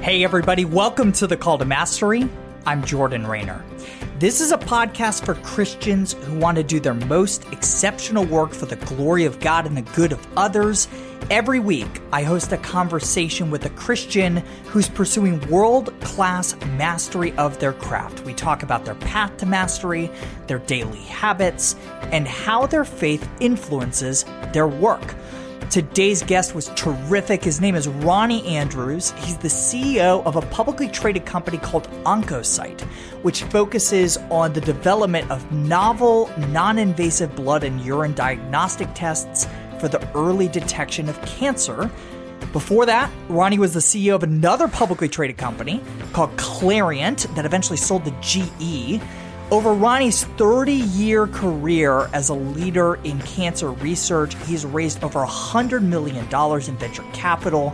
Hey everybody, welcome to The Call to Mastery. I'm Jordan Raynor. This is a podcast for Christians who want to do their most exceptional work for the glory of God and the good of others. Every week, I host a conversation with a Christian who's pursuing world-class mastery of their craft. We talk about their path to mastery, their daily habits, and how their faith influences their work. Today's guest was terrific. His name is Ronnie Andrews. He's the CEO of a publicly traded company called Oncocyte, which focuses on the development of novel, non-invasive blood and urine diagnostic tests for the early detection of cancer. Before that, Ronnie was the CEO of another publicly traded company called Clarient that eventually sold to GE. Over Ronnie's 30-year career as a leader in cancer research, he's raised over $100 million in venture capital.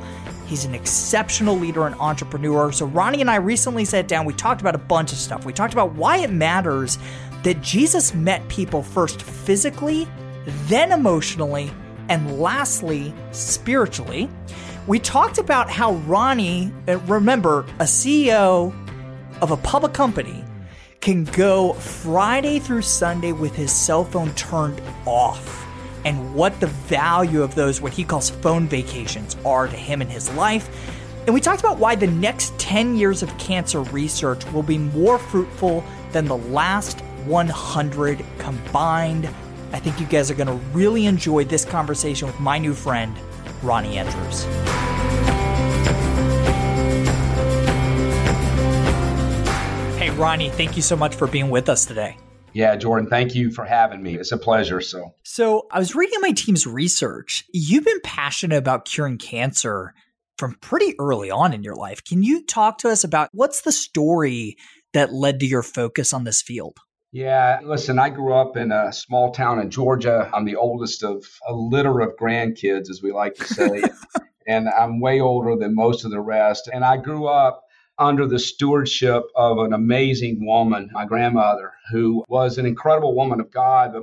He's an exceptional leader and entrepreneur. So Ronnie and I recently sat down. We talked about a bunch of stuff. We talked about why it matters that Jesus met people first physically, then emotionally, and lastly, spiritually. We talked about how Ronnie, remember, a CEO of a public company, can go Friday through Sunday with his cell phone turned off, and what the value of those, what he calls phone vacations, are to him in his life. And we talked about why the next 10 years of cancer research will be more fruitful than the last 100 combined. I think you guys are going to really enjoy this conversation with my new friend, Ronnie Andrews. Hey, Ronnie, thank you so much for being with us today. Yeah, Jordan, thank you for having me. It's a pleasure. So I was reading my team's research. You've been passionate about curing cancer from pretty early on in your life. Can you talk to us about what's the story that led to your focus on this field? Yeah, listen, I grew up in a small town in Georgia. I'm the oldest of a litter of grandkids, as we like to say, and I'm way older than most of the rest. And I grew up under the stewardship of an amazing woman, my grandmother, who was an incredible woman of God, but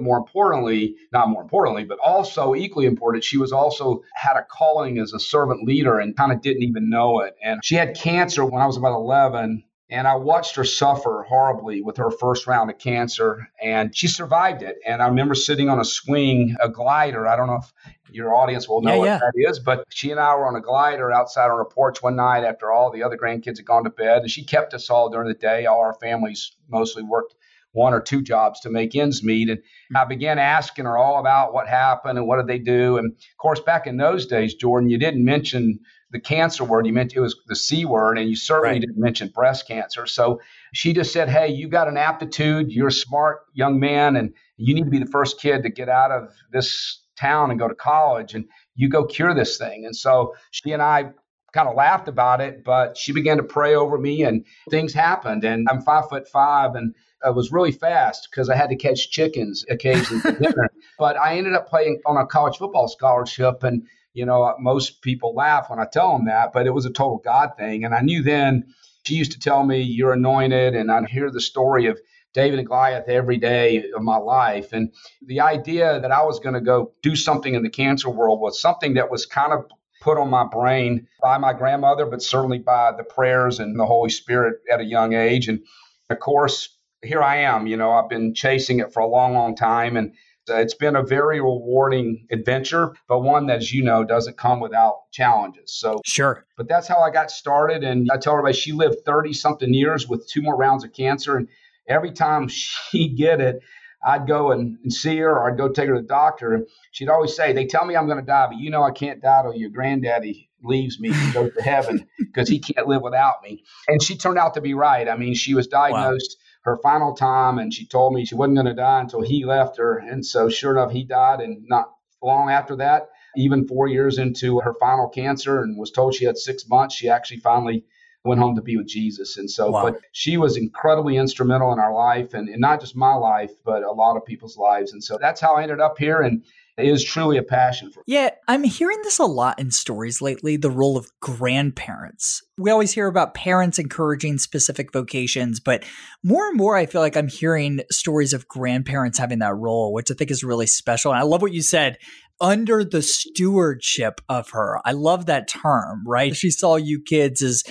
also equally important, she was also had a calling as a servant leader and kind of didn't even know it. And she had cancer when I was about 11, and I watched her suffer horribly with her first round of cancer, and she survived it. And I remember sitting on a swing, a glider. I don't know if your audience will know what that is, but she and I were on a glider outside on her porch one night after all the other grandkids had gone to bed. And she kept us all during the day. All our families mostly worked one or two jobs to make ends meet. And I began asking her all about what happened and what did they do. And of course, back in those days, Jordan, you didn't mention the cancer word, you meant it was the C word, and you certainly didn't mention breast cancer. So she just said, hey, you got an aptitude, you're a smart young man, and you need to be the first kid to get out of this town and go to college, and you go cure this thing. And so she and I kind of laughed about it, but she began to pray over me, and things happened. And I'm 5'5", and I was really fast because I had to catch chickens occasionally for dinner. But I ended up playing on a college football scholarship, and you know, most people laugh when I tell them that, but it was a total God thing. And I knew then, she used to tell me, you're anointed. And I'd hear the story of David and Goliath every day of my life. And the idea that I was going to go do something in the cancer world was something that was kind of put on my brain by my grandmother, but certainly by the prayers and the Holy Spirit at a young age. And of course, here I am, you know, I've been chasing it for a long, long time. And it's been a very rewarding adventure, but one that, as you know, doesn't come without challenges. So, sure. But that's how I got started. And I tell everybody, she lived 30-something years with two more rounds of cancer. And every time she'd get it, I'd go and see her, or I'd go take her to the doctor. And she'd always say, they tell me I'm going to die, but you know I can't die till your granddaddy leaves me and goes to heaven because he can't live without me. And she turned out to be right. I mean, she was diagnosed her final time, and she told me she wasn't going to die until he left her. And so sure enough, he died. And not long after that, even 4 years into her final cancer and was told she had 6 months, she actually finally went home to be with Jesus. And so, wow. But she was incredibly instrumental in our life and not just my life, but a lot of people's lives. And so that's how I ended up here. And it is truly a passion for me. Yeah, I'm hearing this a lot in stories lately, the role of grandparents. We always hear about parents encouraging specific vocations, but more and more I feel like I'm hearing stories of grandparents having that role, which I think is really special. And I love what you said, under the stewardship of her. I love that term, right? She saw you kids as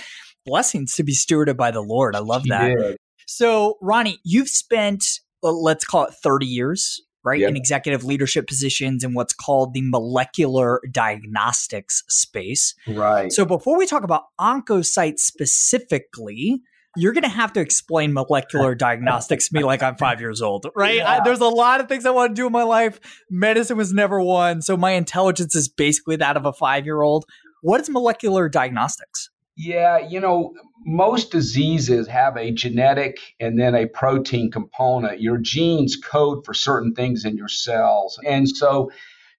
blessings to be stewarded by the Lord. I love that. Yeah. So, Ronnie, you've spent, let's call it 30 years, right? Yep. In executive leadership positions in what's called the molecular diagnostics space. Right. So before we talk about Oncocyte specifically, you're going to have to explain molecular diagnostics to me like I'm 5 years old, right? Yeah. There's a lot of things I want to do in my life. Medicine was never one. So my intelligence is basically that of a 5-year-old. What is molecular diagnostics? Yeah, most diseases have a genetic and then a protein component. Your genes code for certain things in your cells. And so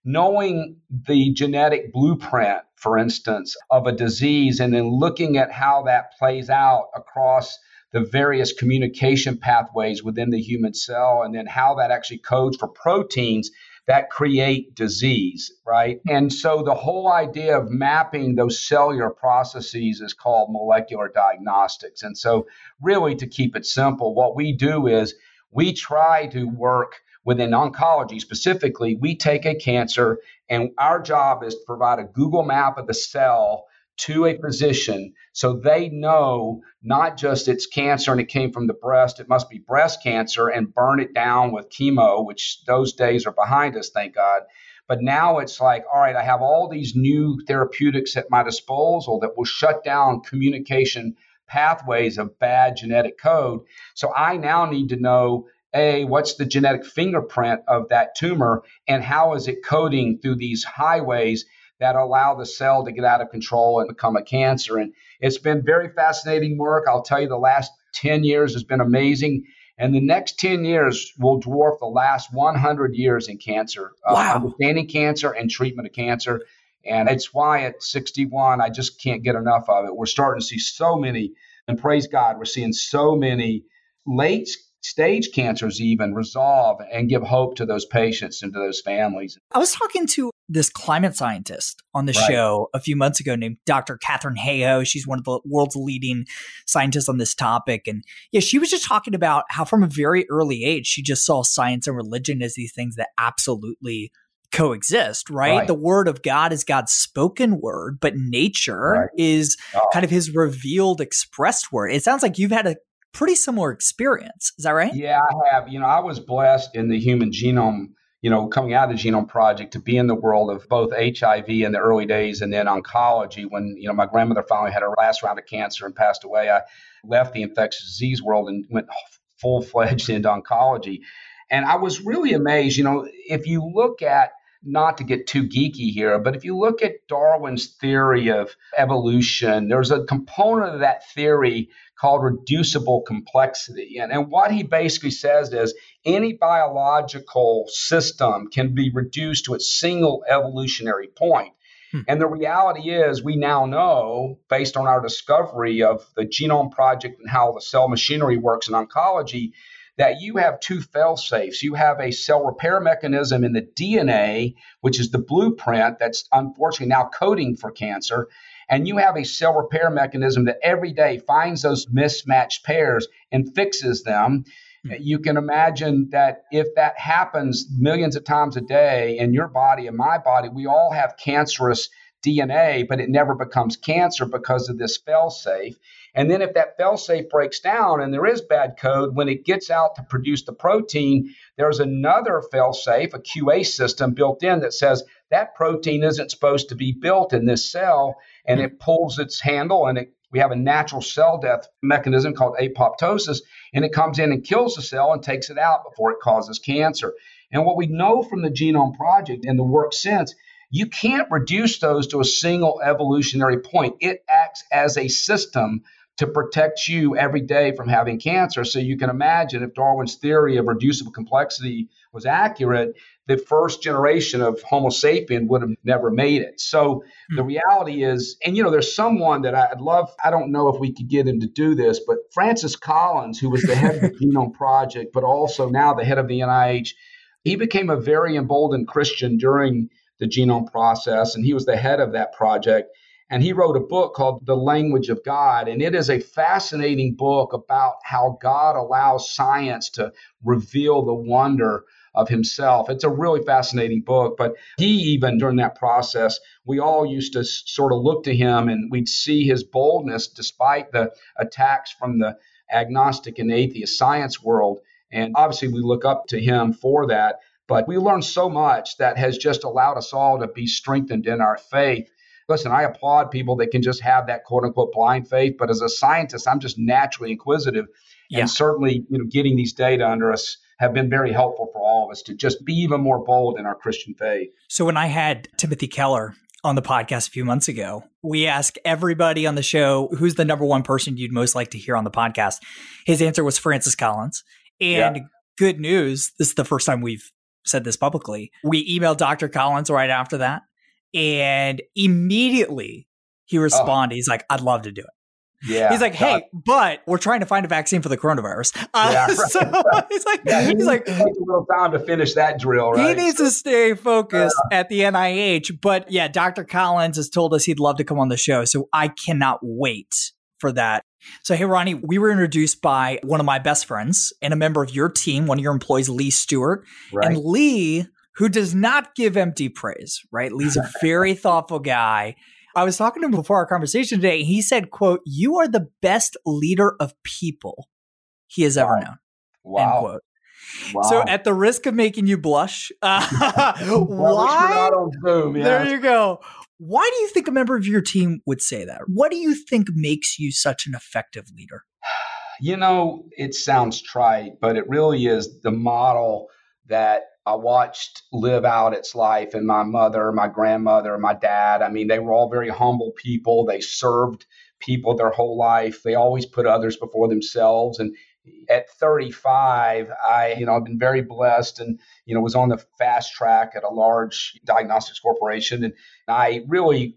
knowing the genetic blueprint, for instance, of a disease, and then looking at how that plays out across the various communication pathways within the human cell, and then how that actually codes for proteins that create disease, right? And so the whole idea of mapping those cellular processes is called molecular diagnostics. And so really, to keep it simple, what we do is we try to work within oncology specifically. We take a cancer and our job is to provide a Google map of the cell to a physician so they know not just it's cancer and it came from the breast, it must be breast cancer, and burn it down with chemo, which those days are behind us, thank God. But now it's like, all right, I have all these new therapeutics at my disposal that will shut down communication pathways of bad genetic code. So I now need to know, A, what's the genetic fingerprint of that tumor and how is it coding through these highways that allow the cell to get out of control and become a cancer. And it's been very fascinating work. I'll tell you, the last 10 years has been amazing. And the next 10 years will dwarf the last 100 years in cancer, wow. Understanding cancer and treatment of cancer. And it's why at 61, I just can't get enough of it. We're starting to see so many, and praise God, we're seeing so many late stage cancers even resolve and give hope to those patients and to those families. I was talking to this climate scientist on the show a few months ago named Dr. Catherine Hayhoe. She's one of the world's leading scientists on this topic. And yeah, she was just talking about how from a very early age, she just saw science and religion as these things that absolutely coexist, right? The word of God is God's spoken word, but nature is kind of his revealed expressed word. It sounds like you've had a pretty similar experience. Is that right? Yeah, I have. I was blessed in the Human Genome, coming out of the Genome Project, to be in the world of both HIV in the early days and then oncology. When, my grandmother finally had her last round of cancer and passed away, I left the infectious disease world and went full-fledged into oncology. And I was really amazed, if you look at, not to get too geeky here, but if you look at Darwin's theory of evolution, there's a component of that theory called reducible complexity. And what he basically says is any biological system can be reduced to its single evolutionary point. And the reality is, we now know, based on our discovery of the Genome Project and how the cell machinery works in oncology, that you have two fail-safes. You have a cell repair mechanism in the DNA, which is the blueprint that's unfortunately now coding for cancer, and you have a cell repair mechanism that every day finds those mismatched pairs and fixes them. You can imagine that if that happens millions of times a day in your body, in my body, we all have cancerous DNA, but it never becomes cancer because of this fail-safe. And then if that fail-safe breaks down and there is bad code, when it gets out to produce the protein, there's another fail-safe, a QA system built in that says that protein isn't supposed to be built in this cell, and it pulls its handle, and we have a natural cell death mechanism called apoptosis, and it comes in and kills the cell and takes it out before it causes cancer. And what we know from the Genome Project and the work since, you can't reduce those to a single evolutionary point. It acts as a system to protect you every day from having cancer. So you can imagine if Darwin's theory of reducible complexity was accurate, the first generation of Homo sapien would have never made it. So the reality is, and you know, there's someone that I'd love, I don't know if we could get him to do this, but Francis Collins, who was the head of the Genome Project, but also now the head of the NIH, he became a very emboldened Christian during the genome process, and he was the head of that project. And he wrote a book called The Language of God. And it is a fascinating book about how God allows science to reveal the wonder of himself. It's a really fascinating book. But he even, during that process, we all used to sort of look to him and we'd see his boldness despite the attacks from the agnostic and atheist science world. And obviously, we look up to him for that. But we learned so much that has just allowed us all to be strengthened in our faith. Listen, I applaud people that can just have that quote unquote blind faith. But as a scientist, I'm just naturally inquisitive. Yeah. And certainly, you know, getting these data under us have been very helpful for all of us to just be even more bold in our Christian faith. So when I had Timothy Keller on the podcast a few months ago, we asked everybody on the show, who's the number one person you'd most like to hear on the podcast? His answer was Francis Collins. And good news, this is the first time we've said this publicly. We emailed Dr. Collins right after that. And immediately he responded, he's like, I'd love to do it. Yeah, he's like, hey, but we're trying to find a vaccine for the coronavirus. So he's like, he needs a little time to finish that drill, right? He needs to stay focused at the NIH. But yeah, Dr. Collins has told us he'd love to come on the show. So I cannot wait for that. So, hey, Ronnie, we were introduced by one of my best friends and a member of your team, one of your employees, Lee Stewart. Right. And Lee, who does not give empty praise, right? Lee's a very thoughtful guy. I was talking to him before our conversation today. And he said, quote, you are the best leader of people he has ever known. Wow. End quote. Wow. So at the risk of making you blush, there you go. Why do you think a member of your team would say that? What do you think makes you such an effective leader? You know, it sounds trite, but it really is the model that I watched live out its life in my mother, my grandmother, my dad. I mean, they were all very humble people. They served people their whole life. They always put others before themselves. And at 35, I've been very blessed and, you know, was on the fast track at a large diagnostics corporation. And I really,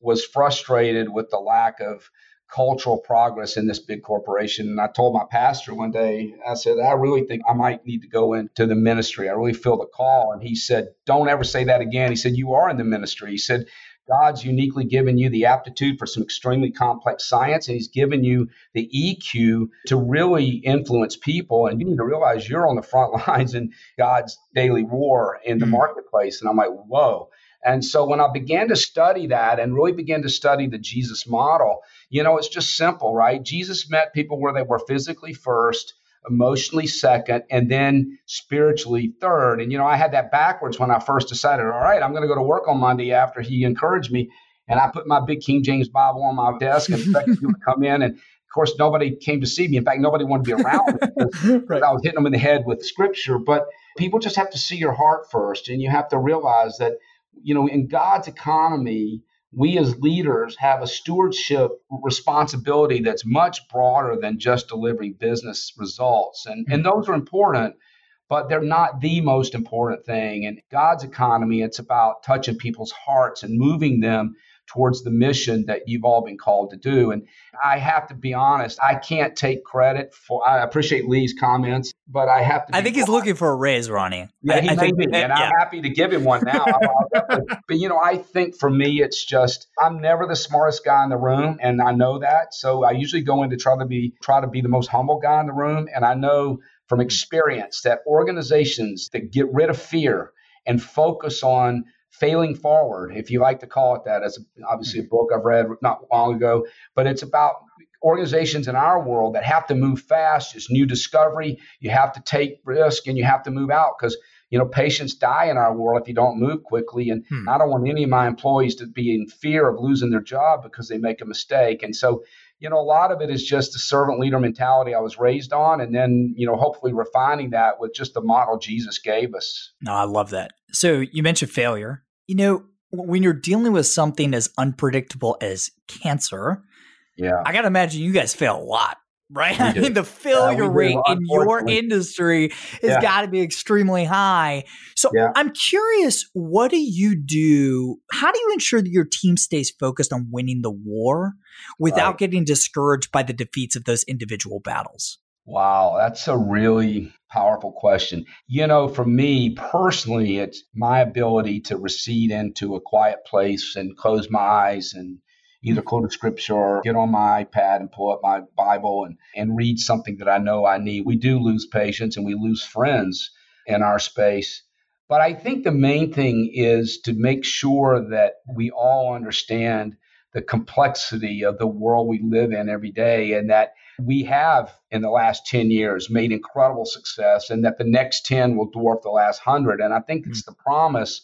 was frustrated with the lack of cultural progress in this big corporation. And I told my pastor one day, I said, I really think I might need to go into the ministry. I really feel the call. And he said, don't ever say that again. He said, you are in the ministry. He said, God's uniquely given you the aptitude for some extremely complex science, and he's given you the EQ to really influence people. And you need to realize you're on the front lines in God's daily war in the marketplace. And I'm like, whoa. And so when I began to study that and really began to study the Jesus model, you know, it's just simple, right? Jesus met people where they were physically first, emotionally second, and then spiritually third. And, you know, I had that backwards when I first decided, all right, I'm going to go to work on Monday after he encouraged me. And I put my big King James Bible on my desk and expected people to come in. And of course, nobody came to see me. In fact, nobody wanted to be around me because I was hitting them in the head with scripture. But people just have to see your heart first. And you have to realize that, you know, in God's economy, we as leaders have a stewardship responsibility that's much broader than just delivering business results. And those are important, but they're not the most important thing. In God's economy, it's about touching people's hearts and moving them towards the mission that you've all been called to do. And I have to be honest, I can't take credit for, I appreciate Lee's comments, but I have to. I think he's looking for a raise, Ronnie. Yeah, he may be, and I'm happy to give him one now. But, you know, I think for me, it's just, I'm never the smartest guy in the room. And I know that. So I usually go in to try to be the most humble guy in the room. And I know from experience that organizations that get rid of fear and focus on failing forward, if you like to call it that, as obviously a book I've read not long ago, but it's about organizations in our world that have to move fast. It's new discovery. You have to take risk and you have to move out because, you know, patients die in our world if you don't move quickly. And I don't want any of my employees to be in fear of losing their job because they make a mistake. And so, you know, a lot of it is just the servant leader mentality I was raised on. And then, you know, hopefully refining that with just the model Jesus gave us. No, I love that. So you mentioned failure. You know, when you're dealing with something as unpredictable as cancer, I got to imagine you guys fail a lot. right? I mean, the failure rate in your industry has got to be extremely high. So I'm curious, what do you do? How do you ensure that your team stays focused on winning the war without getting discouraged by the defeats of those individual battles? Wow, that's a really powerful question. You know, for me personally, it's my ability to recede into a quiet place and close my eyes and either quote a scripture or get on my iPad and pull up my Bible and read something that I know I need. We do lose patients and we lose friends in our space. But I think the main thing is to make sure that we all understand the complexity of the world we live in every day, and that we have, in the last 10 years, made incredible success, and that the next 10 will dwarf the last 100. And I think it's the promise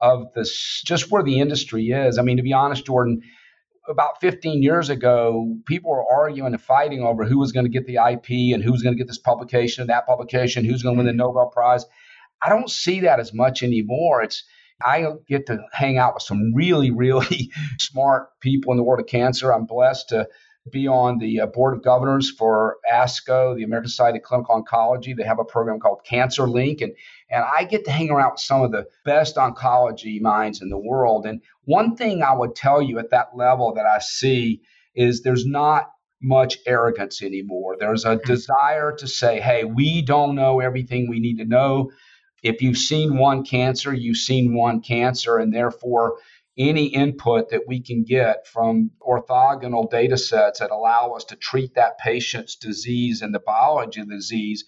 of this, just where the industry is. I mean, to be honest, Jordan, about 15 years ago, people were arguing and fighting over who was going to get the IP and who's going to get this publication, that publication, who's going to win the Nobel Prize. I don't see that as much anymore. I get to hang out with some really, really smart people in the world of cancer. I'm blessed to be on the board of governors for ASCO, the American Society of Clinical Oncology. They have a program called CancerLinQ, and I get to hang around with some of the best oncology minds in the world. And one thing I would tell you at that level that I see is there's not much arrogance anymore. There's a desire to say, hey, we don't know everything we need to know. If you've seen one cancer, you've seen one cancer, and therefore any input that we can get from orthogonal data sets that allow us to treat that patient's disease and the biology of the disease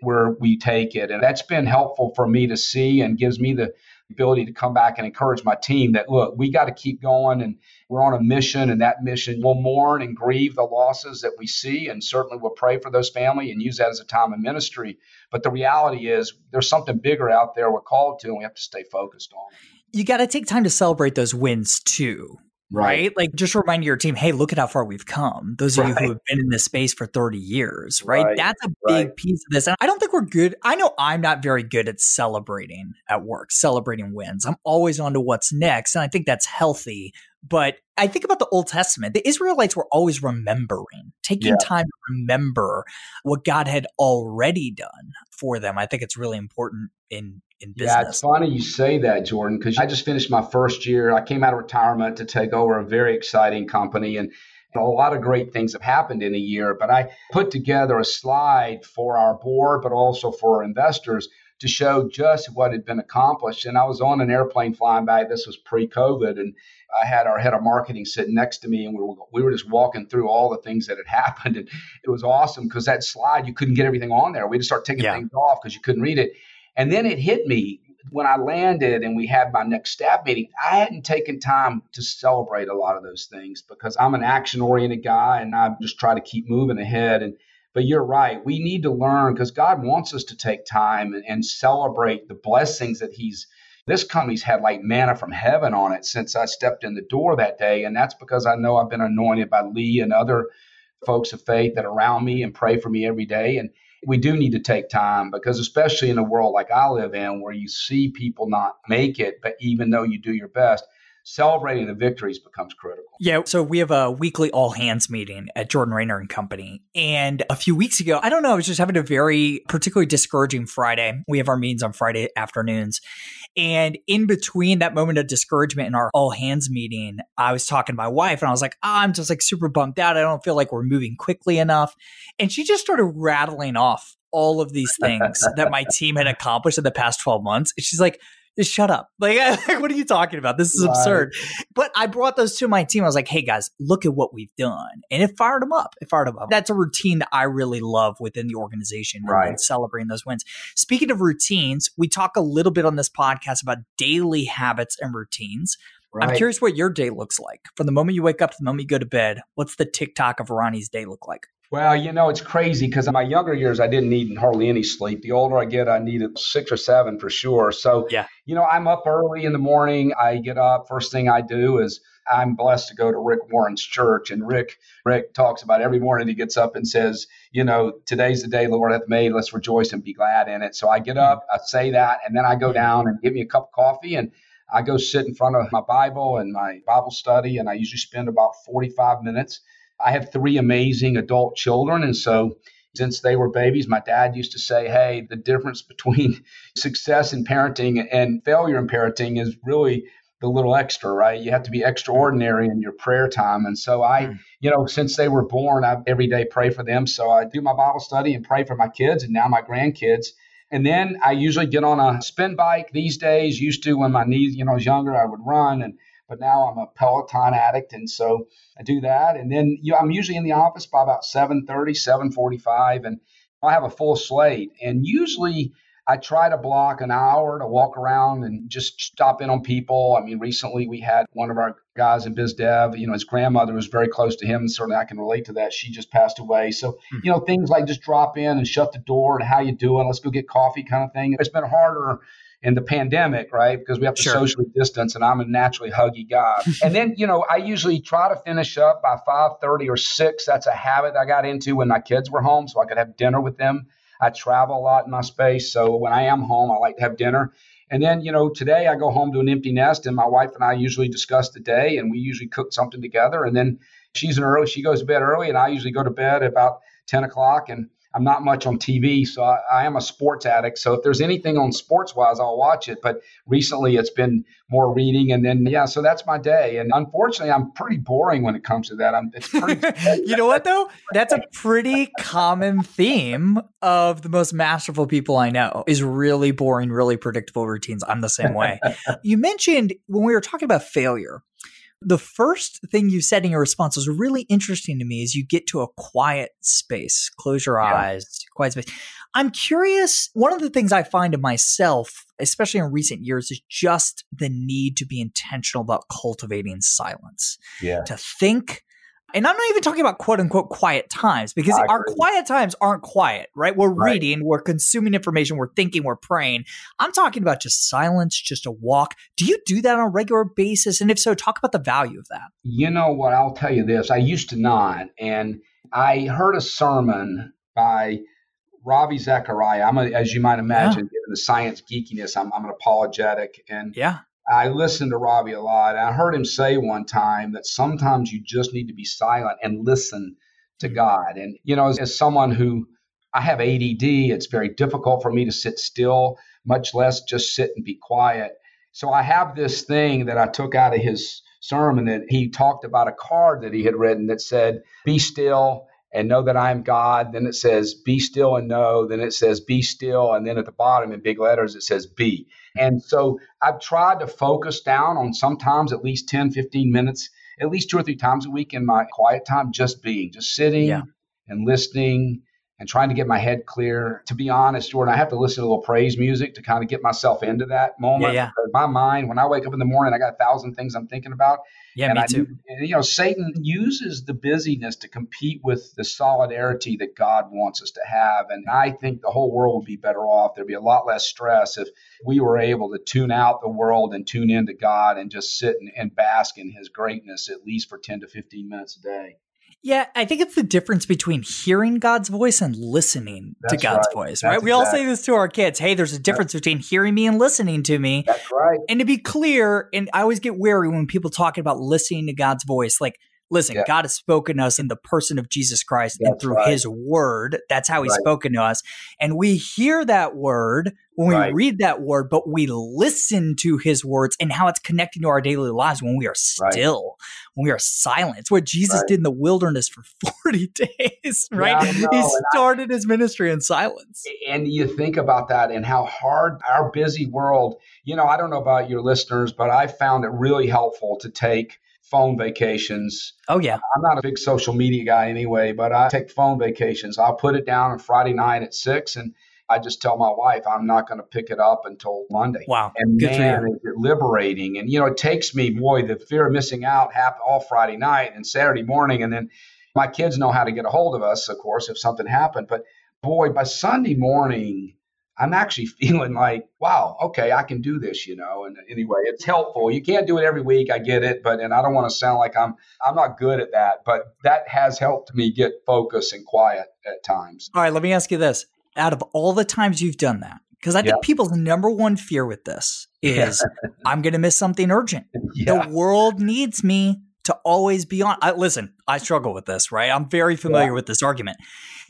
where we take it. And that's been helpful for me to see and gives me the ability to come back and encourage my team that, look, we got to keep going and we're on a mission, and that mission will mourn and grieve the losses that we see, and certainly we'll pray for those family and use that as a time of ministry. But the reality is there's something bigger out there we're called to, and we have to stay focused on it. You got to take time to celebrate those wins too. Right. Like, just remind your team, hey, look at how far we've come. Those of you who have been in this space for 30 years, right? That's a big piece of this. And I don't think we're good. I know I'm not very good at celebrating at work, celebrating wins. I'm always on to what's next. And I think that's healthy. But I think about the Old Testament. The Israelites were always remembering, taking time to remember what God had already done for them. I think it's really important in business. Yeah, it's funny you say that, Jordan, because I just finished my first year. I came out of retirement to take over a very exciting company, and a lot of great things have happened in a year. But I put together a slide for our board, but also for our investors, to show just what had been accomplished. And I was on an airplane flying back. This was pre-COVID. And I had our head of marketing sitting next to me, and we were just walking through all the things that had happened. And it was awesome because that slide, you couldn't get everything on there. We just started taking things off because you couldn't read it. And then it hit me when I landed and we had my next staff meeting. I hadn't taken time to celebrate a lot of those things because I'm an action-oriented guy and I just try to keep moving ahead. But you're right. We need to learn because God wants us to take time and celebrate the blessings that this company's had like manna from heaven on it since I stepped in the door that day. And that's because I know I've been anointed by Lee and other folks of faith that are around me and pray for me every day. And we do need to take time because especially in a world like I live in where you see people not make it, but even though you do your best, celebrating the victories becomes critical. Yeah. So we have a weekly all hands meeting at Jordan Raynor and Company. And a few weeks ago, I don't know, I was just having a very particularly discouraging Friday. We have our meetings on Friday afternoons. And in between that moment of discouragement and our all hands meeting, I was talking to my wife and I was like, I'm just like super bummed out. I don't feel like we're moving quickly enough. And she just started rattling off all of these things that my team had accomplished in the past 12 months. And she's like, just shut up. Like, what are you talking about? This is absurd. But I brought those to my team. I was like, hey guys, look at what we've done. And it fired them up. That's a routine that I really love within the organization, and celebrating those wins. Speaking of routines, we talk a little bit on this podcast about daily habits and routines. Right. I'm curious what your day looks like. From the moment you wake up to the moment you go to bed, what's the TikTok of Ronnie's day look like? Well, you know, it's crazy because in my younger years, I didn't need hardly any sleep. The older I get, I needed 6 or 7 for sure. So, you know, I'm up early in the morning. I get up. First thing I do is I'm blessed to go to Rick Warren's church. And Rick talks about every morning he gets up and says, you know, today's the day the Lord hath made. Let's rejoice and be glad in it. So I get up, I say that, and then I go down and give me a cup of coffee. And I go sit in front of my Bible and my Bible study. And I usually spend about 45 minutes I have three amazing adult children. And so since they were babies, my dad used to say, hey, the difference between success in parenting and failure in parenting is really the little extra, right? You have to be extraordinary in your prayer time. And so I, since they were born, I every day pray for them. So I do my Bible study and pray for my kids and now my grandkids. And then I usually get on a spin bike these days. Used to when my knees, I was younger, I would run. But now I'm a Peloton addict. And so I do that. And then I'm usually in the office by about 7:30, 7:45. And I have a full slate. And usually I try to block an hour to walk around and just stop in on people. I mean, recently we had one of our guys in biz dev, his grandmother was very close to him. And certainly I can relate to that. She just passed away. So, things like just drop in and shut the door and how you doing? Let's go get coffee kind of thing. It's been harder in the pandemic, right? Because we have to socially distance, and I'm a naturally huggy guy. And then, I usually try to finish up by 5:30 or 6. That's a habit I got into when my kids were home so I could have dinner with them. I travel a lot in my space. So when I am home, I like to have dinner. And then, today I go home to an empty nest, and my wife and I usually discuss the day, and we usually cook something together. And then she goes to bed early, and I usually go to bed at about 10 o'clock. And I'm not much on TV, so I am a sports addict. So if there's anything on sports-wise, I'll watch it. But recently it's been more reading. And then, so that's my day. And unfortunately, I'm pretty boring when it comes to that. It's pretty. You know what, though? That's a pretty common theme of the most masterful people I know is really boring, really predictable routines. I'm the same way. You mentioned when we were talking about failure, the first thing you said in your response was really interesting to me is you get to a quiet space, close your eyes, quiet space. I'm curious, one of the things I find in myself, especially in recent years, is just the need to be intentional about cultivating silence, to think. And I'm not even talking about quote unquote quiet times, because our quiet times aren't quiet, right? We're reading, we're consuming information, we're thinking, we're praying. I'm talking about just silence, just a walk. Do you do that on a regular basis? And if so, talk about the value of that. You know what? I'll tell you this. I used to not. And I heard a sermon by Ravi Zacharias. As you might imagine, given the science geekiness, I'm an apologetic. And I listened to Ravi a lot. I heard him say one time that sometimes you just need to be silent and listen to God. And, as someone who I have ADD, it's very difficult for me to sit still, much less just sit and be quiet. So I have this thing that I took out of his sermon that he talked about, a card that he had written that said, "Be still and know that I am God." Then it says, "Be still and know." Then it says, "Be still." And then at the bottom in big letters, it says, "Be." And so I've tried to focus down on sometimes at least 10, 15 minutes, at least 2 or 3 times a week in my quiet time, just being, just sitting and listening and trying to get my head clear. To be honest, Jordan, I have to listen to a little praise music to kind of get myself into that moment. Yeah, yeah. My mind, when I wake up in the morning, I got 1,000 things I'm thinking about. Yeah, and me too. Satan uses the busyness to compete with the solidarity that God wants us to have. And I think the whole world would be better off. There'd be a lot less stress if we were able to tune out the world and tune into God and just sit and bask in his greatness, at least for 10 to 15 minutes a day. Yeah, I think it's the difference between hearing God's voice and listening to God's voice, right? We all say this to our kids. Hey, there's a difference between hearing me and listening to me. That's right. And to be clear, and I always get wary when people talk about listening to God's voice, like, listen, God has spoken to us in the person of Jesus Christ and through his word. That's how he's spoken to us. And we hear that word when we read that word, but we listen to his words and how it's connecting to our daily lives when we are still, when we are silent. It's what Jesus did in the wilderness for 40 days, right? Yeah, he started his ministry in silence. And you think about that and how hard our busy world, I don't know about your listeners, but I found it really helpful to take phone vacations. Oh, yeah. I'm not a big social media guy anyway, but I take phone vacations. I'll put it down on Friday night at 6, and I just tell my wife I'm not going to pick it up until Monday. Wow. And man, is it liberating. And, it takes me, boy, the fear of missing out happened all Friday night and Saturday morning. And then my kids know how to get a hold of us, of course, if something happened. But boy, by Sunday morning, I'm actually feeling like, wow, okay, I can do this, And anyway, it's helpful. You can't do it every week. I get it. But I don't want to sound like I'm not good at that. But that has helped me get focus and quiet at times. All right, let me ask you this. Out of all the times you've done that, because I think people's number one fear with this is I'm going to miss something urgent. The world needs me. to always be on. Listen, I struggle with this, right? I'm very familiar with this argument.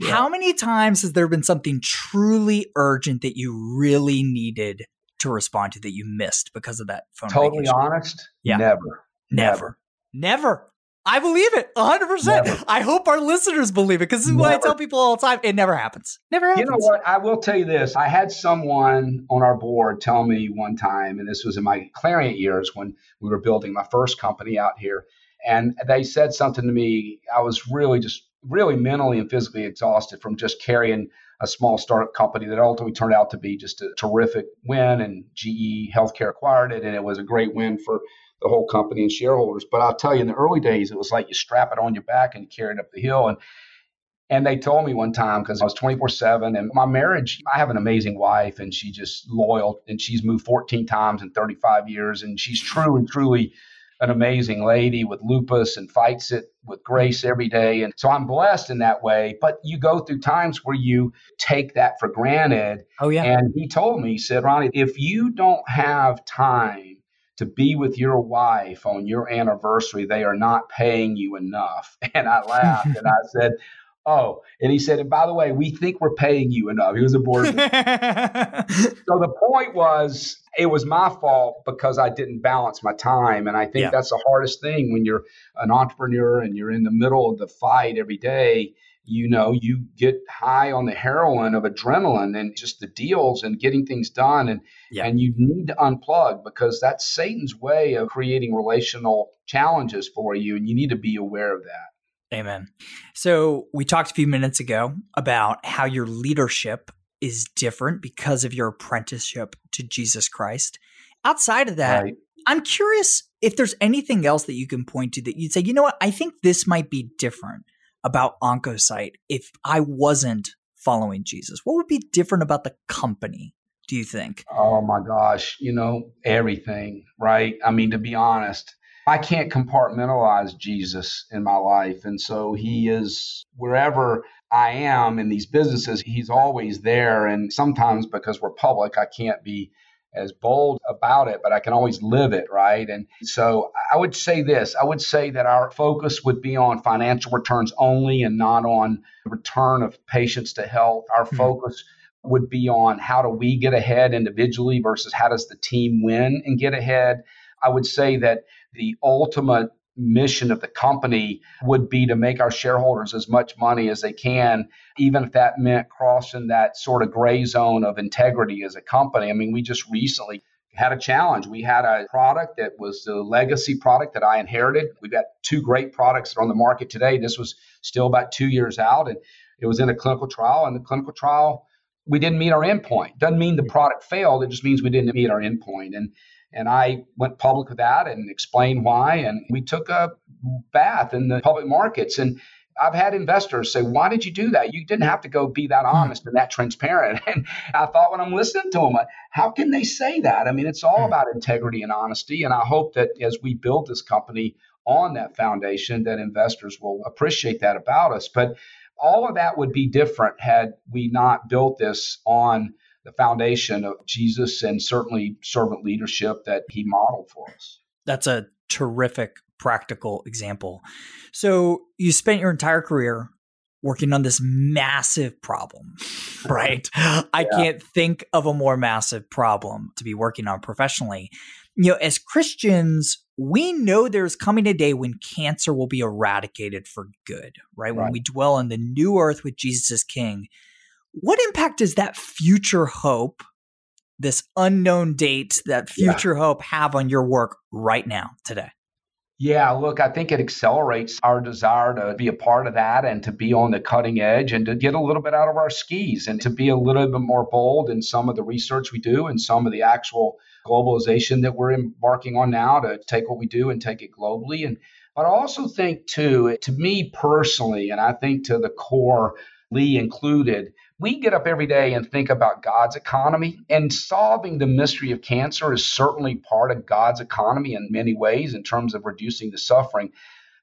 Yeah. How many times has there been something truly urgent that you really needed to respond to that you missed because of that phone? Totally honest? Yeah. Never. I believe it 100%. Never. I hope our listeners believe it because this is what I tell people all the time. It never happens. You know what? I will tell you this. I had someone on our board tell me one time, and this was in my Clarient years when we were building my first company out here. And they said something to me. I was really mentally and physically exhausted from just carrying a small startup company that ultimately turned out to be just a terrific win. And GE Healthcare acquired it, and it was a great win for the whole company and shareholders. But I'll tell you, in the early days, it was like you strap it on your back and carry it up the hill. And they told me one time, because I was 24/7 and my marriage, I have an amazing wife and she's just loyal and she's moved 14 times in 35 years. And she's truly an amazing lady with lupus and fights it with grace every day. And so I'm blessed in that way. But you go through times where you take that for granted. Oh, yeah. And he told me, he said, Ronnie, if you don't have time to be with your wife on your anniversary, they are not paying you enough. And I laughed and I said, oh, and he said, and by the way, we think we're paying you enough. He was a board member. So the point was, it was my fault because I didn't balance my time. And I think that's the hardest thing when you're an entrepreneur and you're in the middle of the fight every day. You know, you get high on the heroin of adrenaline and just the deals and getting things done. And you need to unplug because that's Satan's way of creating relational challenges for you. And you need to be aware of that. Amen. So we talked a few minutes ago about how your leadership is different because of your apprenticeship to Jesus Christ. Outside of that, right, I'm curious if there's anything else that you can point to that you'd say, you know what, I think this might be different about Oncocyte if I wasn't following Jesus? What would be different about the company, do you think? Oh my gosh, you know, everything, right? I mean, to be honest, I can't compartmentalize Jesus in my life. And so he is wherever I am in these businesses, he's always there. And sometimes because we're public, I can't be as bold about it, but I can always live it, right? And so I would say this. I would say that our focus would be on financial returns only and not on the return of patients to health. Our focus would be on how do we get ahead individually versus how does the team win and get ahead. I would say that the ultimate mission of the company would be to make our shareholders as much money as they can, even if that meant crossing that sort of gray zone of integrity as a company. I mean, we just recently had a challenge. We had a product that was the legacy product that I inherited. We've got two great products that are on the market today. This was still about 2 years out, and it was in a clinical trial. And the clinical trial, we didn't meet our endpoint. Doesn't mean the product failed. It just means we didn't meet our endpoint. And I went public with that and explained why. And we took a bath in the public markets. And I've had investors say, why did you do that? You didn't have to go be that honest and that transparent. And I thought when I'm listening to them, how can they say that? I mean, it's all about integrity and honesty. And I hope that as we build this company on that foundation, that investors will appreciate that about us. But all of that would be different had we not built this on the foundation of Jesus and certainly servant leadership that he modeled for us. That's a terrific practical example. So you spent your entire career working on this massive problem, right? I can't think of a more massive problem to be working on professionally. You know, as Christians, we know there's coming a day when cancer will be eradicated for good, right? When we dwell in the new earth with Jesus as King. What impact does that future hope, this unknown date, that future hope have on your work right now, today? Yeah, look, I think it accelerates our desire to be a part of that and to be on the cutting edge and to get a little bit out of our skis and to be a little bit more bold in some of the research we do and some of the actual globalization that we're embarking on now to take what we do and take it globally. But I also think, too, to me personally, and I think to the core, Lee included, we get up every day and think about God's economy, and solving the mystery of cancer is certainly part of God's economy in many ways in terms of reducing the suffering.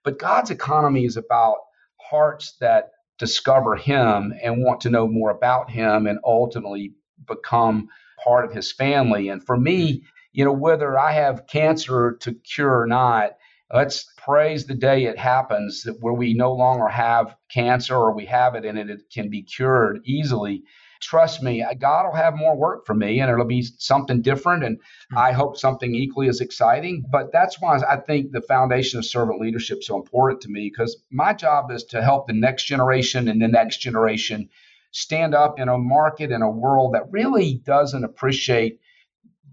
But God's economy is about hearts that discover him and want to know more about him and ultimately become part of his family. And for me, you know, whether I have cancer to cure or not, Let's praise the day it happens that where we no longer have cancer, or we have it and it can be cured easily. Trust me, God will have more work for me, and it'll be something different, and I hope something equally as exciting. But that's why I think the foundation of servant leadership is so important to me, because my job is to help the next generation and the next generation stand up in a market, in a world that really doesn't appreciate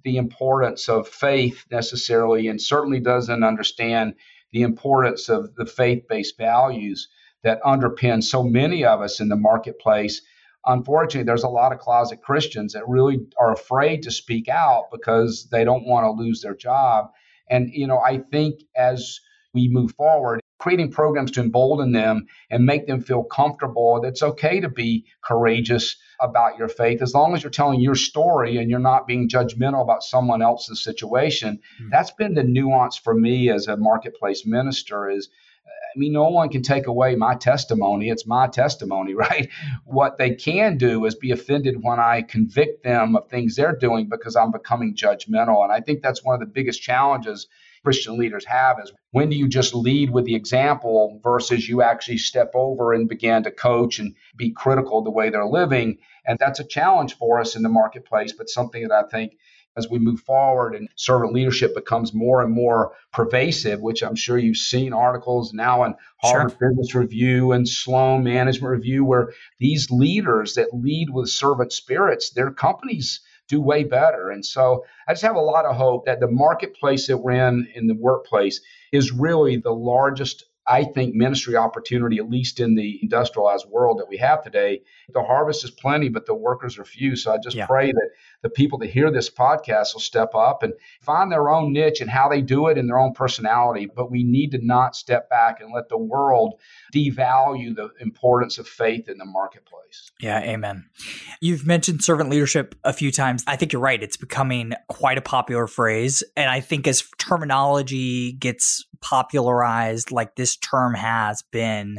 the importance of faith necessarily, and certainly doesn't understand the importance of the faith-based values that underpin so many of us in the marketplace. Unfortunately, there's a lot of closet Christians that really are afraid to speak out because they don't want to lose their job. And, you know, I think as we move forward, creating programs to embolden them and make them feel comfortable that it's okay to be courageous about your faith, as long as you're telling your story and you're not being judgmental about someone else's situation. That's been the nuance for me as a marketplace minister is, I mean, no one can take away my testimony. It's my testimony, right? What they can do is be offended when I convict them of things they're doing because I'm becoming judgmental. And I think that's one of the biggest challenges Christian leaders have is, when do you just lead with the example versus you actually step over and begin to coach and be critical of the way they're living? And that's a challenge for us in the marketplace, but something that I think as we move forward and servant leadership becomes more and more pervasive, which I'm sure you've seen articles now in Harvard Business Review and Sloan Management Review, where these leaders that lead with servant spirits, their companies do way better. And so I just have a lot of hope that the marketplace that we're in the workplace, is really the largest, I think, ministry opportunity, at least in the industrialized world that we have today. The harvest is plenty, but the workers are few. So I just pray that the people that hear this podcast will step up and find their own niche and how they do it and their own personality. But we need to not step back and let the world devalue the importance of faith in the marketplace. Yeah, amen. You've mentioned servant leadership a few times. I think you're right. It's becoming quite a popular phrase. And I think as terminology gets popularized like this term has been,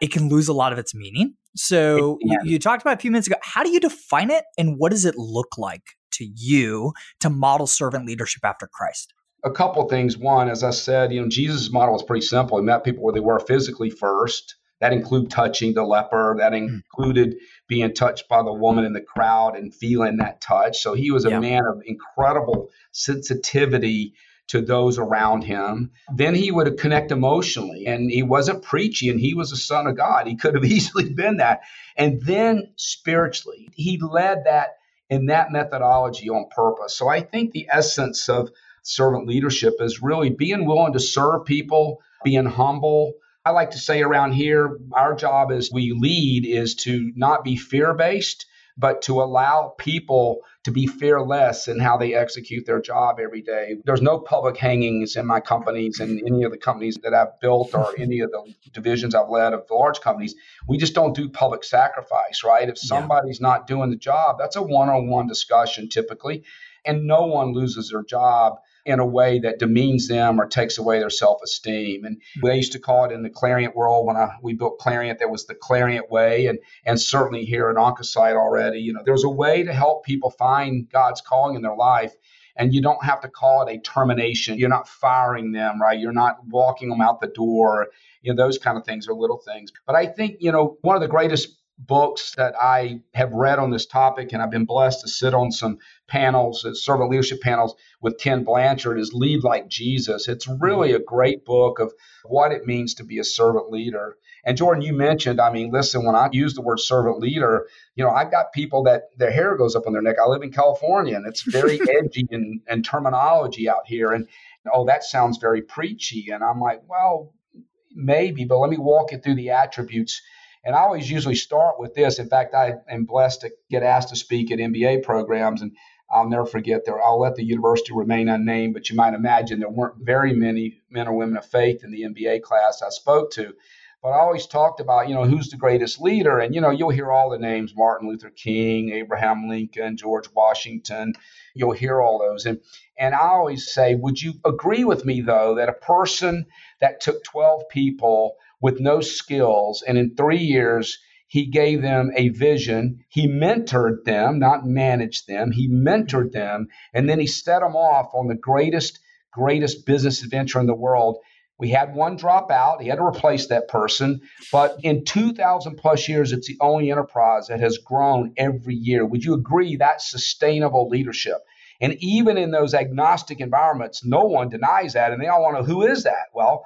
it can lose a lot of its meaning. So you talked about a few minutes ago, how do you define it and what does it look like to you to model servant leadership after Christ? A couple of things. One, as I said, you know, Jesus' model was pretty simple. He met people where they were physically first. That included touching the leper. That included being touched by the woman in the crowd and feeling that touch. So he was a man of incredible sensitivity to those around him. Then he would connect emotionally, and he wasn't preachy, and he was a son of God. He could have easily been that. And then spiritually, he led that in that methodology on purpose. So I think the essence of servant leadership is really being willing to serve people, being humble. I like to say around here, our job as we lead is to not be fear-based, but to allow people to be fearless in how they execute their job every day. There's no public hangings in my companies and any of the companies that I've built or any of the divisions I've led of the large companies. We just don't do public sacrifice, right? If somebody's not doing the job, that's a one-on-one discussion typically, and no one loses their job in a way that demeans them or takes away their self-esteem. And they used to call it in the Clarient world, when we built Clarient, there was the Clarient way. And certainly here at Oncocyte already, you know, there's a way to help people find God's calling in their life. And you don't have to call it a termination. You're not firing them, right? You're not walking them out the door. You know, those kind of things are little things. But I think, you know, one of the greatest books that I have read on this topic, and I've been blessed to sit on some panels, servant leadership panels with Ken Blanchard, is Lead Like Jesus. It's really a great book of what it means to be a servant leader. And Jordan, you mentioned, I mean, listen, when I use the word servant leader, you know, I've got people that their hair goes up on their neck. I live in California, and it's very edgy and terminology out here. And, oh, that sounds very preachy. And I'm like, well, maybe, but let me walk you through the attributes. And I always usually start with this. In fact, I am blessed to get asked to speak at MBA programs, and I'll never forget there. I'll let the university remain unnamed, but you might imagine there weren't very many men or women of faith in the MBA class I spoke to. But I always talked about, you know, who's the greatest leader? And, you know, you'll hear all the names, Martin Luther King, Abraham Lincoln, George Washington. You'll hear all those. And I always say, would you agree with me, though, that a person that took 12 people with no skills, and in 3 years, he gave them a vision. He mentored them, not managed them. He mentored them, and then he set them off on the greatest business adventure in the world. We had one drop out. He had to replace that person. But in 2,000 plus years, it's the only enterprise that has grown every year. Would you agree that's sustainable leadership? And even in those agnostic environments, no one denies that. And they all want to, who is that? Well,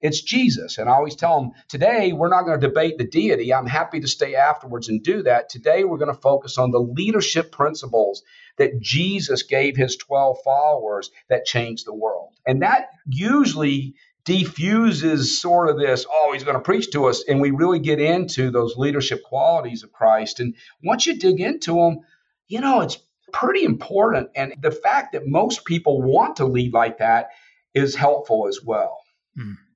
it's Jesus. And I always tell them, today, we're not going to debate the deity. I'm happy to stay afterwards and do that. Today, we're going to focus on the leadership principles that Jesus gave his 12 followers that changed the world. And that usually defuses sort of this, oh, he's going to preach to us. And we really get into those leadership qualities of Christ. And once you dig into them, you know, it's pretty important. And the fact that most people want to lead like that is helpful as well.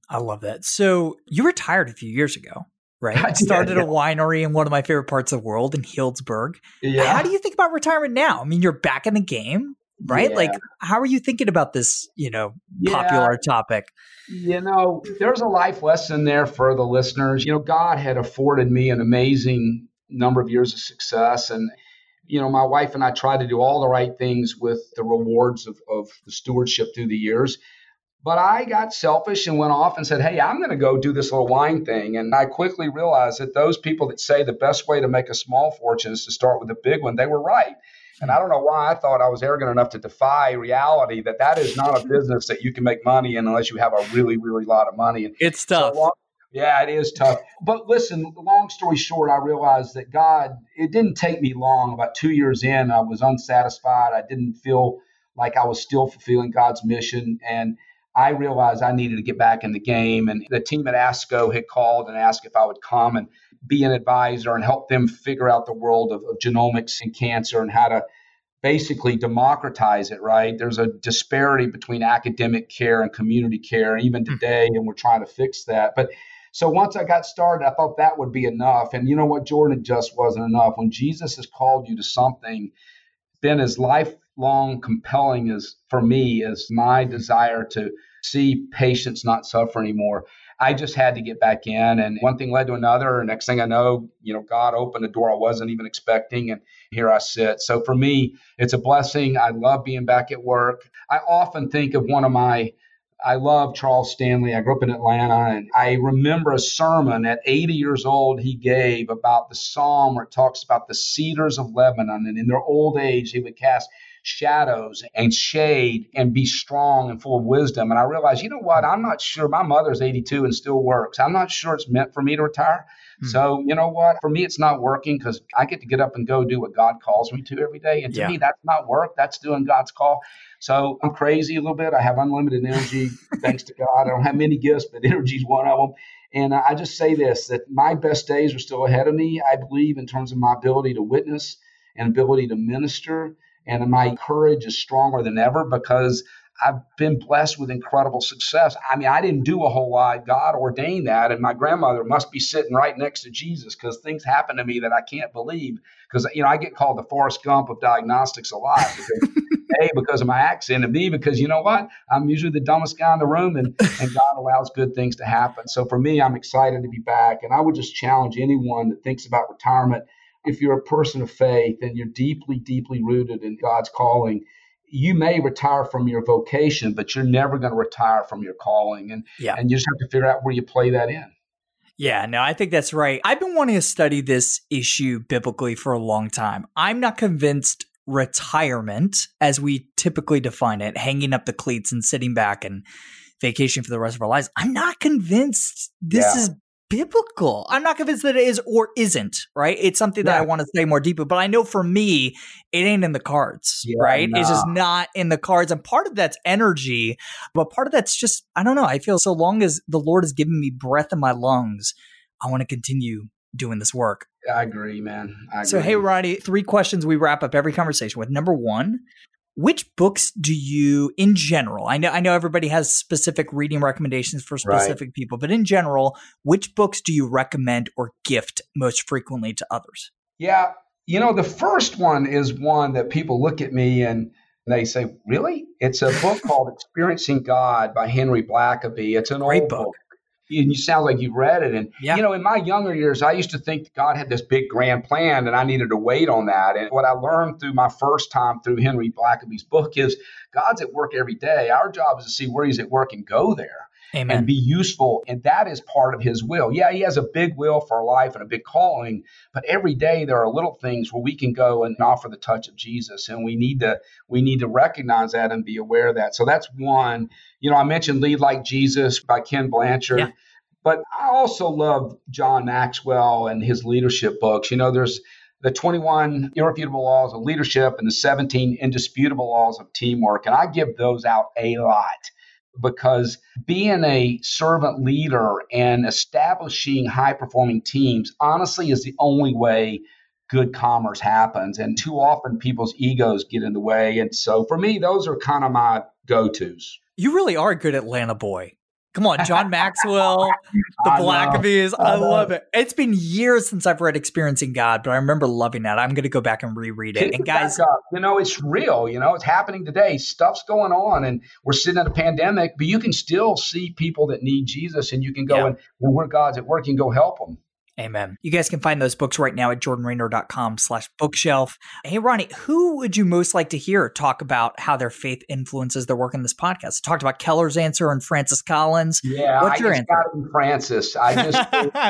I love that. So you retired a few years ago, right? I started a winery in one of my favorite parts of the world in Healdsburg. Yeah. How do you think about retirement now? I mean, you're back in the game, right? Yeah. Like, how are you thinking about this, you know, popular topic? You know, there's a life lesson there for the listeners. You know, God had afforded me an amazing number of years of success. And, you know, my wife and I tried to do all the right things with the rewards of the stewardship through the years. But I got selfish and went off and said, hey, I'm going to go do this little wine thing. And I quickly realized that those people that say the best way to make a small fortune is to start with a big one, they were right. And I don't know why I thought I was arrogant enough to defy reality that that is not a business that you can make money in unless you have a really, really lot of money. It's tough. So yeah, it is tough. But listen, long story short, I realized that God, it didn't take me long. About 2 years in, I was unsatisfied. I didn't feel like I was still fulfilling God's mission. And I realized I needed to get back in the game. And the team at ASCO had called and asked if I would come and be an advisor and help them figure out the world of genomics and cancer and how to basically democratize it, right? There's a disparity between academic care and community care, even today, and we're trying to fix that. But so once I got started, I thought that would be enough. And you know what, Jordan, it just wasn't enough. When Jesus has called you to something, then his lifelong compelling is, for me, is my desire to see patients not suffer anymore. I just had to get back in, and one thing led to another. And next thing I know, you know, God opened a door I wasn't even expecting, and here I sit. So for me, it's a blessing. I love being back at work. I often think of I love Charles Stanley. I grew up in Atlanta, and I remember a sermon at 80 years old he gave about the Psalm where it talks about the cedars of Lebanon, and in their old age, they would cast shadows and shade and be strong and full of wisdom. And I realized, you know what? I'm not sure. My mother's 82 and still works. I'm not sure it's meant for me to retire. So you know what? For me, it's not working because I get to get up and go do what God calls me to every day. And to me, that's not work. That's doing God's call. So I'm crazy a little bit. I have unlimited energy. Thanks to God. I don't have many gifts, but energy is one of them. And I just say this, that my best days are still ahead of me. I believe in terms of my ability to witness and ability to minister. And my courage is stronger than ever because I've been blessed with incredible success. I mean, I didn't do a whole lot. God ordained that. And my grandmother must be sitting right next to Jesus because things happen to me that I can't believe. Because, you know, I get called the Forrest Gump of diagnostics a lot. Because, A, because of my accent, and B, because, you know what? I'm usually the dumbest guy in the room, and God allows good things to happen. So for me, I'm excited to be back. And I would just challenge anyone that thinks about retirement. If you're a person of faith and you're deeply, deeply rooted in God's calling, you may retire from your vocation, but you're never going to retire from your calling. And you just have to figure out where you play that in. Yeah, no, I think that's right. I've been wanting to study this issue biblically for a long time. I'm not convinced retirement, as we typically define it, hanging up the cleats and sitting back and vacation for the rest of our lives. I'm not convinced this is biblical. I'm not convinced that it is or isn't, right? It's something that I want to say more deeply, but I know for me, it ain't in the cards, right? Nah. It's just not in the cards. And part of that's energy, but part of that's just, I don't know. I feel so long as the Lord has given me breath in my lungs, I want to continue doing this work. I agree, man. So, hey, Ronnie, three questions we wrap up every conversation with. Number one, which books do you, in general, I know everybody has specific reading recommendations for specific people, but in general, which books do you recommend or gift most frequently to others? Yeah. You know, the first one is one that people look at me and they say, really? It's a book called Experiencing God by Henry Blackaby. It's an great old book. And you sound like you've read it. And, you know, in my younger years, I used to think that God had this big grand plan and I needed to wait on that. And what I learned through my first time through Henry Blackaby's book is God's at work every day. Our job is to see where he's at work and go there. Amen. And be useful. And that is part of his will. Yeah, he has a big will for life and a big calling, but every day there are little things where we can go and offer the touch of Jesus. And we need to recognize that and be aware of that. So that's one. You know, I mentioned Lead Like Jesus by Ken Blanchard. Yeah. But I also love John Maxwell and his leadership books. You know, there's the 21 Irrefutable Laws of Leadership and the 17 Indisputable Laws of Teamwork. And I give those out a lot, because being a servant leader and establishing high-performing teams, honestly, is the only way good commerce happens. And too often people's egos get in the way. And so for me, those are kind of my go-tos. You really are a good Atlanta boy. Come on, John Maxwell, the Blackabies. I love it. It's been years since I've read Experiencing God, but I remember loving that. I'm going to go back and reread it. And guys, you know, it's real. You know, it's happening today. Stuff's going on, and we're sitting in a pandemic, but you can still see people that need Jesus, and you can go and when we're God's at work, you can go help them. Amen. You guys can find those books right now at jordanraynor.com/bookshelf. Hey, Ronnie, who would you most like to hear talk about how their faith influences their work in this podcast? I talked about Keller's answer and Francis Collins. Yeah, what's your answer? Francis. I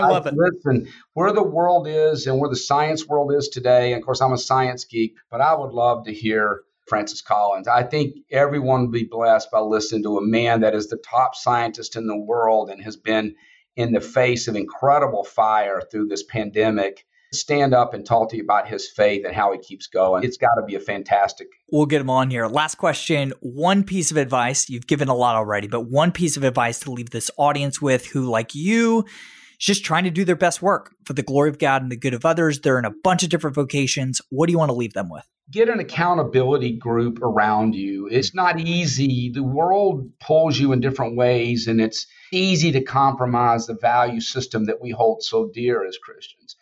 love it. Listen, where the world is and where the science world is today, and of course, I'm a science geek, but I would love to hear Francis Collins. I think everyone will be blessed by listening to a man that is the top scientist in the world and has been in the face of incredible fire through this pandemic, stand up and talk to you about his faith and how he keeps going. It's got to be a fantastic. We'll get him on here. Last question. One piece of advice. You've given a lot already, but one piece of advice to leave this audience with, who, like you, is just trying to do their best work for the glory of God and the good of others. They're in a bunch of different vocations. What do you want to leave them with? Get an accountability group around you. It's not easy. The world pulls you in different ways, and it's easy to compromise the value system that we hold so dear as Christians.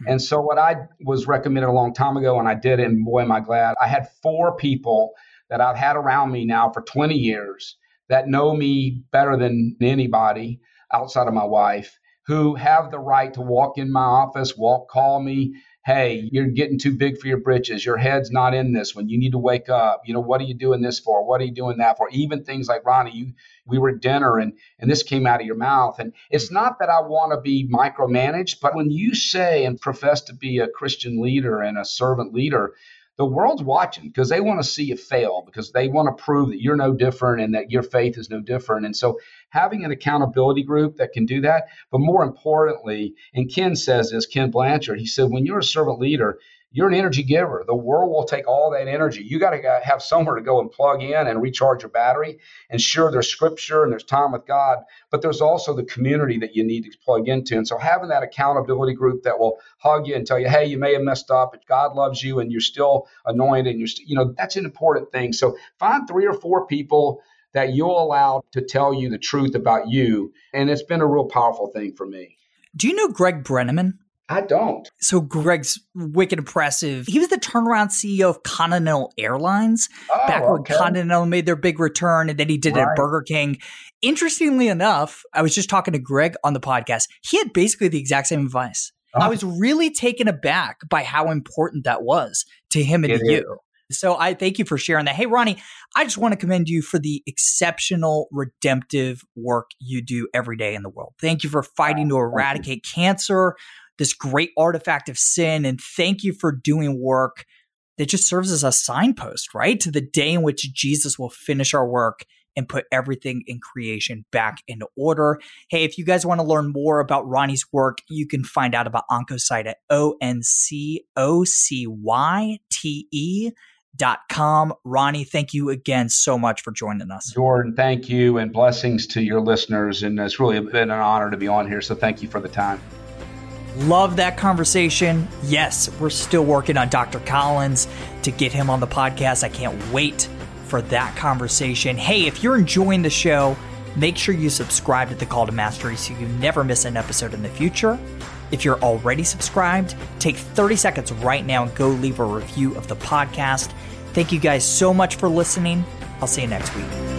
Mm-hmm. And so what I was recommended a long time ago, and I did it, and boy, am I glad. I had four people that I've had around me now for 20 years that know me better than anybody outside of my wife, who have the right to walk in my office, call me. Hey, you're getting too big for your britches. Your head's not in this one. You need to wake up. You know, what are you doing this for? What are you doing that for? Even things like, Ronnie, we were at dinner and this came out of your mouth. And it's not that I want to be micromanaged, but when you say and profess to be a Christian leader and a servant leader, the world's watching, because they want to see you fail, because they want to prove that you're no different and that your faith is no different. And so having an accountability group that can do that, but more importantly, and Ken says this, Ken Blanchard, he said, when you're a servant leader, you're an energy giver. The world will take all that energy. You got to have somewhere to go and plug in and recharge your battery. And sure, there's scripture and there's time with God, but there's also the community that you need to plug into. And so having that accountability group that will hug you and tell you, hey, you may have messed up, but God loves you and you're still anointed, and that's an important thing. So find three or four people that you'll allow to tell you the truth about you. And it's been a real powerful thing for me. Do you know Greg Brenneman? I don't. So Greg's wicked impressive. He was the turnaround CEO of Continental Airlines when Continental made their big return, and then he did it at Burger King. Interestingly enough, I was just talking to Greg on the podcast. He had basically the exact same advice. Oh. I was really taken aback by how important that was to him and to you. So I thank you for sharing that. Hey, Ronnie, I just want to commend you for the exceptional, redemptive work you do every day in the world. Thank you for fighting to eradicate cancer, this great artifact of sin. And thank you for doing work that just serves as a signpost, right, to the day in which Jesus will finish our work and put everything in creation back into order. Hey, if you guys want to learn more about Ronnie's work, you can find out about Oncocyte at oncocyte.com. Ronnie, thank you again so much for joining us. Jordan, thank you, and blessings to your listeners. And it's really been an honor to be on here. So thank you for the time. Love that conversation. Yes, we're still working on Dr. Collins to get him on the podcast. I can't wait for that conversation. Hey, if you're enjoying the show, make sure you subscribe to The Call to Mastery so you never miss an episode in the future. If you're already subscribed, take 30 seconds right now and go leave a review of the podcast. Thank you guys so much for listening. I'll see you next week.